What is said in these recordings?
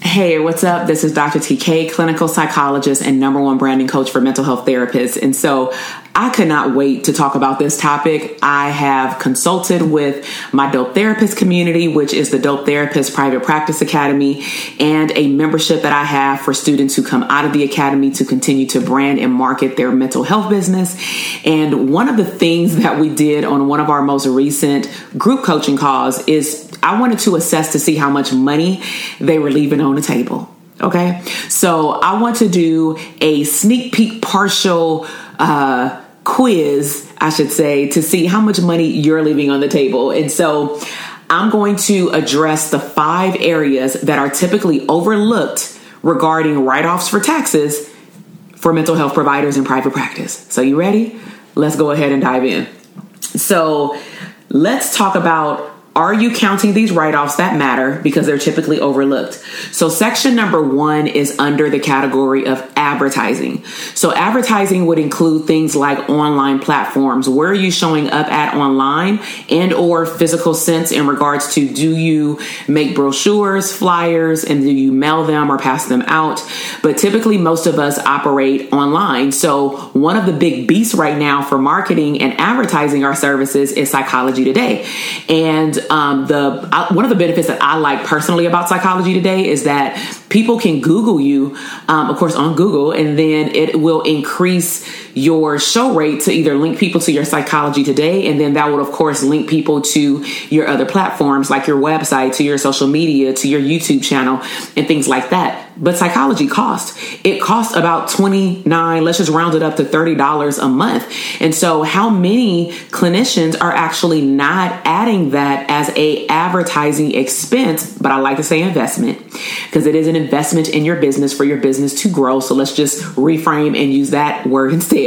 Hey, what's up? This is Dr. TK, clinical psychologist and #1 branding coach for mental health therapists. And so I could not wait to talk about this topic. I have consulted with my Dope Therapist community, which is the Dope Therapist Private Practice Academy, and a membership that I have for students who come out of the academy to continue to brand and market their mental health business. And one of the things that we did on one of our most recent group coaching calls is I wanted to assess to see how much money they were leaving on the table. Okay. So I want to do a sneak peek partial quiz, I should say, to see how much money you're leaving on the table. And so I'm going to address the 5 areas that are typically overlooked regarding write-offs for taxes for mental health providers in private practice. So you ready? Let's go ahead and dive in. So let's talk about, are you counting these write-offs that matter? Because they're typically overlooked. So section number 1 is under the category of advertising. So advertising would include things like online platforms. Where are you showing up at online, and or physical sense in regards to, do you make brochures, flyers, and do you mail them or pass them out? But typically most of us operate online. So one of the big beasts right now for marketing and advertising our services is Psychology Today. And one of the benefits that I like personally about Psychology Today is that people can Google you, of course, on Google, and then it will increase your show rate to either link people to your Psychology Today, and then that would, of course, link people to your other platforms like your website, to your social media, to your YouTube channel, and things like that. But psychology costs. It costs about $29, let's just round it up to $30 a month. And so how many clinicians are actually not adding that as a advertising expense, but I like to say investment, because it is an investment in your business for your business to grow. So let's just reframe and use that word instead.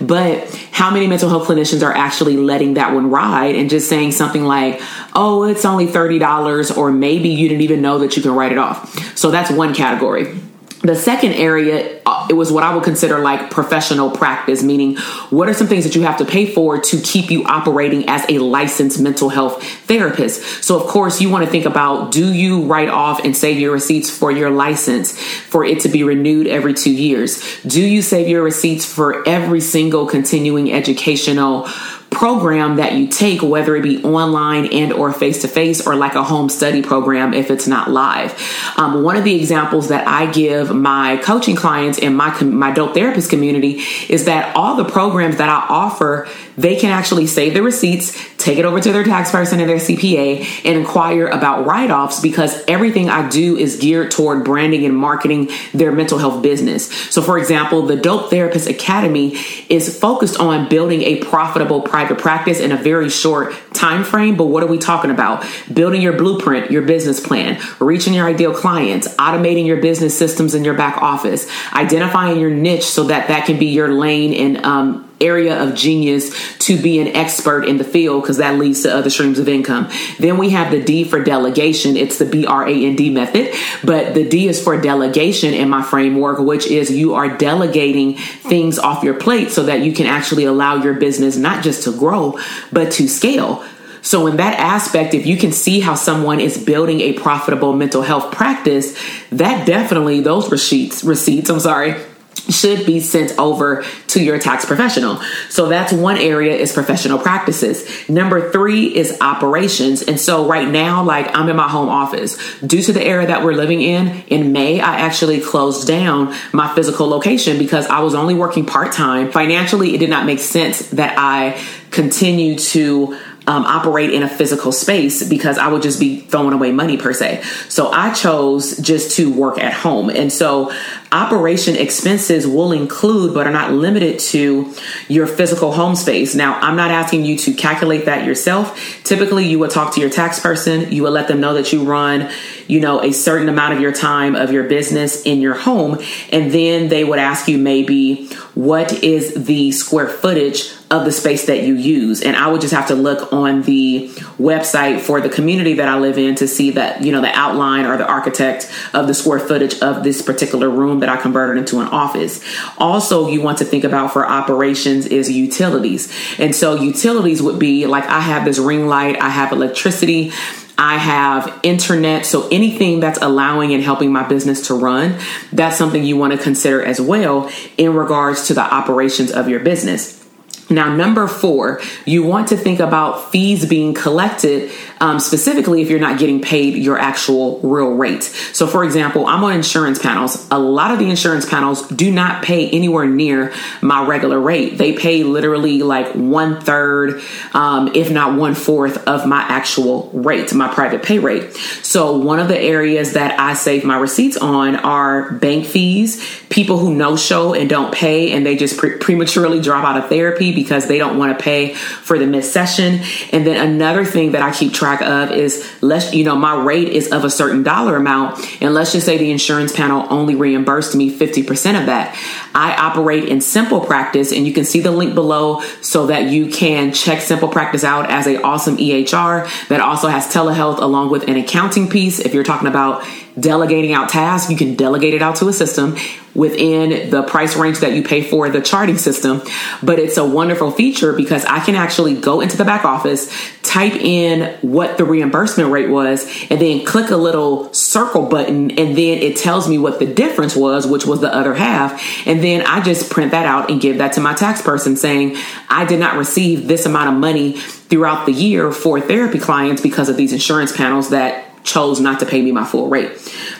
But how many mental health clinicians are actually letting that one ride and just saying something like, oh, it's only $30, or maybe you didn't even know that you can write it off. So that's one category. The second area, it was what I would consider like professional practice, meaning what are some things that you have to pay for to keep you operating as a licensed mental health therapist? So, of course, you want to think about, do you write off and save your receipts for your license for it to be renewed every 2 years? Do you save your receipts for every single continuing educational program that you take, whether it be online and or face-to-face, or like a home study program if it's not live? One of the examples that I give my coaching clients in my Dope Therapist community is that all the programs that I offer, they can actually save the receipts, take it over to their tax person and their CPA, and inquire about write-offs, because everything I do is geared toward branding and marketing their mental health business. So for example, the Dope Therapist Academy is focused on building a profitable private practice in a very short time frame. But what are we talking about? Building your blueprint, your business plan, reaching your ideal clients, automating your business systems in your back office, identifying your niche so that can be your lane and area of genius to be an expert in the field, because that leads to other streams of income. Then we have the D for delegation. It's the BRAND method, but the D is for delegation in my framework, which is you are delegating things off your plate so that you can actually allow your business not just to grow, but to scale. So in that aspect, if you can see how someone is building a profitable mental health practice, that definitely, those receipts should be sent over to your tax professional. So that's one area, is professional practices. Number 3 is operations. And so right now, like, I'm in my home office. Due to the era that we're living in May, I actually closed down my physical location because I was only working part-time. Financially, it did not make sense that I continue to operate in a physical space, because I would just be throwing away money per se. So I chose just to work at home. And so operation expenses will include, but are not limited to, your physical home space. Now, I'm not asking you to calculate that yourself. Typically, you would talk to your tax person. You would let them know that you run you know, a certain amount of your time of your business in your home. And then they would ask you maybe, what is the square footage of the space that you use? And I would just have to look on the website for the community that I live in to see that, you know, the outline or the architect of the square footage of this particular room that I converted into an office. Also, you want to think about for operations is utilities. And so utilities would be like, I have this ring light, I have electricity, I have internet. So anything that's allowing and helping my business to run, that's something you want to consider as well in regards to the operations of your business. Now, number 4, you want to think about fees being collected, specifically if you're not getting paid your actual real rate. So, for example, I'm on insurance panels. A lot of the insurance panels do not pay anywhere near my regular rate. They pay literally like 1/3, if not 1/4 of my actual rate, my private pay rate. So one of the areas that I save my receipts on are bank fees, people who no-show and don't pay, and they just prematurely drop out of therapy because they don't want to pay for the missed session. And then another thing that I keep track of is, my rate is of a certain dollar amount. And let's just say the insurance panel only reimbursed me 50% of that. I operate in Simple Practice, and you can see the link below so that you can check Simple Practice out as an awesome EHR that also has telehealth along with an accounting piece. If you're talking about delegating out tasks, you can delegate it out to a system within the price range that you pay for the charting system. But it's a wonderful feature because I can actually go into the back office, type in what the reimbursement rate was, and then click a little circle button. And then it tells me what the difference was, which was the other half. And then I just print that out and give that to my tax person saying, I did not receive this amount of money throughout the year for therapy clients because of these insurance panels that chose not to pay me my full rate,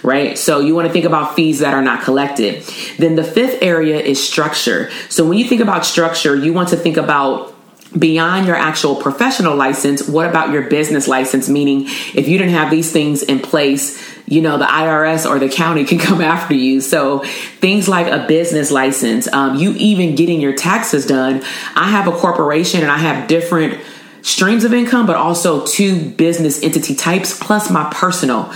right? So you want to think about fees that are not collected. Then the 5th area is structure. So when you think about structure, you want to think about beyond your actual professional license, what about your business license? Meaning if you didn't have these things in place, the IRS or the county can come after you. So things like a business license, you even getting your taxes done. I have a corporation and I have different streams of income, but also 2 business entity types plus my personal,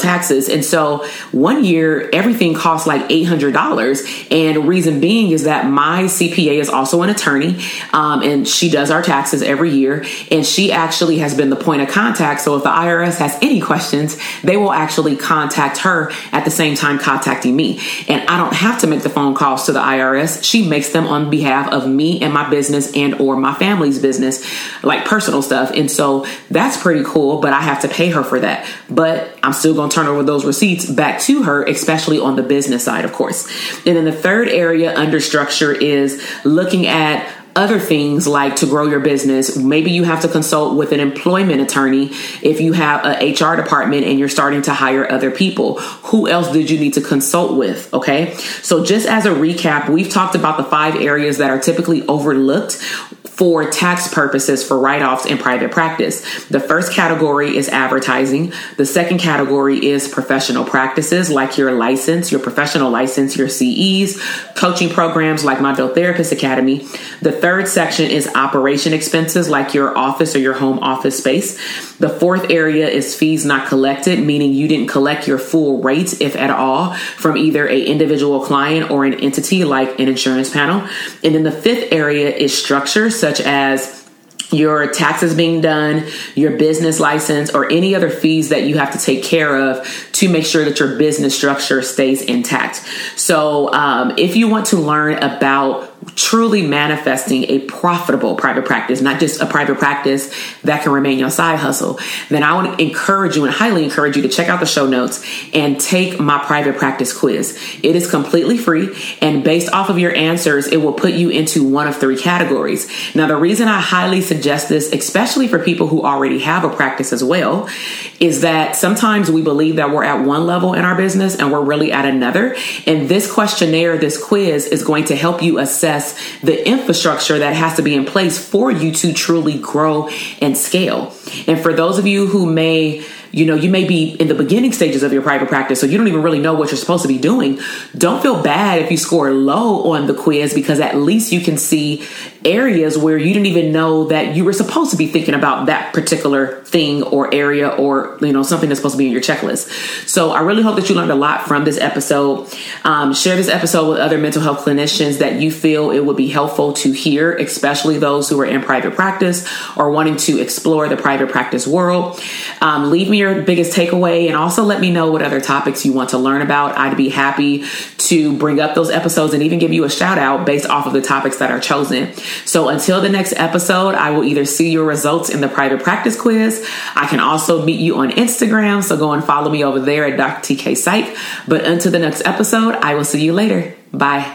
taxes. And so one year, everything costs like $800. And reason being is that my CPA is also an attorney, and she does our taxes every year. And she actually has been the point of contact. So if the IRS has any questions, they will actually contact her at the same time contacting me. And I don't have to make the phone calls to the IRS. She makes them on behalf of me and my business and or my family's business, like personal stuff. And so that's pretty cool, but I have to pay her for that. But I'm still going to turn over those receipts back to her, especially on the business side, of course. And then the 3rd area under structure is looking at other things like to grow your business. Maybe you have to consult with an employment attorney if you have an HR department and you're starting to hire other people. Who else did you need to consult with? Okay. So just as a recap, we've talked about the 5 areas that are typically overlooked for tax purposes for write-offs in private practice. The first category is advertising. The second category is professional practices like your license, your professional license, your CEs, coaching programs like my Dope Therapist Academy. The third section is operation expenses like your office or your home office space. The 4th area is fees not collected, meaning you didn't collect your full rates, if at all, from either an individual client or an entity like an insurance panel. And then the 5th area is structure, such as your taxes being done, your business license, or any other fees that you have to take care of to make sure that your business structure stays intact. So if you want to learn about truly manifesting a profitable private practice, not just a private practice that can remain your side hustle, then I would encourage you and highly encourage you to check out the show notes and take my private practice quiz. It is completely free, and based off of your answers, it will put you into one of 3 categories. Now, the reason I highly suggest this, especially for people who already have a practice as well, is that sometimes we believe that we're at one level in our business and we're really at another. And this questionnaire, this quiz is going to help you assess the infrastructure that has to be in place for you to truly grow and scale. And for those of you who may, you may be in the beginning stages of your private practice, so you don't even really know what you're supposed to be doing. Don't feel bad if you score low on the quiz, because at least you can see areas where you didn't even know that you were supposed to be thinking about that particular thing or area or, something that's supposed to be in your checklist. So I really hope that you learned a lot from this episode. Share this episode with other mental health clinicians that you feel it would be helpful to hear, especially those who are in private practice or wanting to explore the private practice world. Leave me your biggest takeaway, and also let me know what other topics you want to learn about. I'd be happy to bring up those episodes and even give you a shout out based off of the topics that are chosen. So until the next episode, I will either see your results in the private practice quiz. I can also meet you on Instagram, so go and follow me over there at Dr. TK Psych. But until the next episode, I will see you later. Bye.